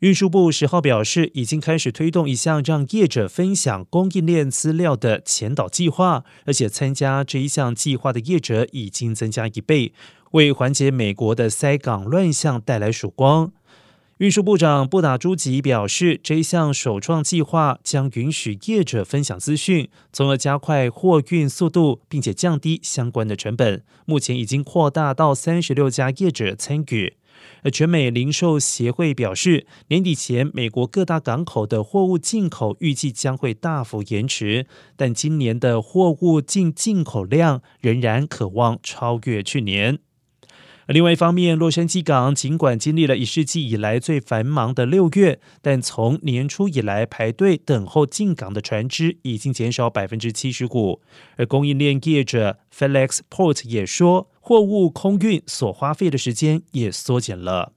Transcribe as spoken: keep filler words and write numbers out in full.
运输部十号表示，已经开始推动一项让业者分享供应链资料的前导计划，而且参加这一项计划的业者已经增加一倍，为缓解美国的塞港乱象带来曙光。运输部长布达朱吉表示，这一项首创计划将允许业者分享资讯，从而加快货运速度，并且降低相关的成本。目前已经扩大到三十六家业者参与。而全美零售协会表示，年底前美国各大港口的货物进口预计将会大幅延迟，但今年的货物净进口量仍然可望超越去年。另外一方面，洛杉矶港尽管经历了一世纪以来最繁忙的六月，但从年初以来排队等候进港的船只已经减少 百分之七十五。 而供应链业者 Felix Port 也说，货物空运所花费的时间也缩减了。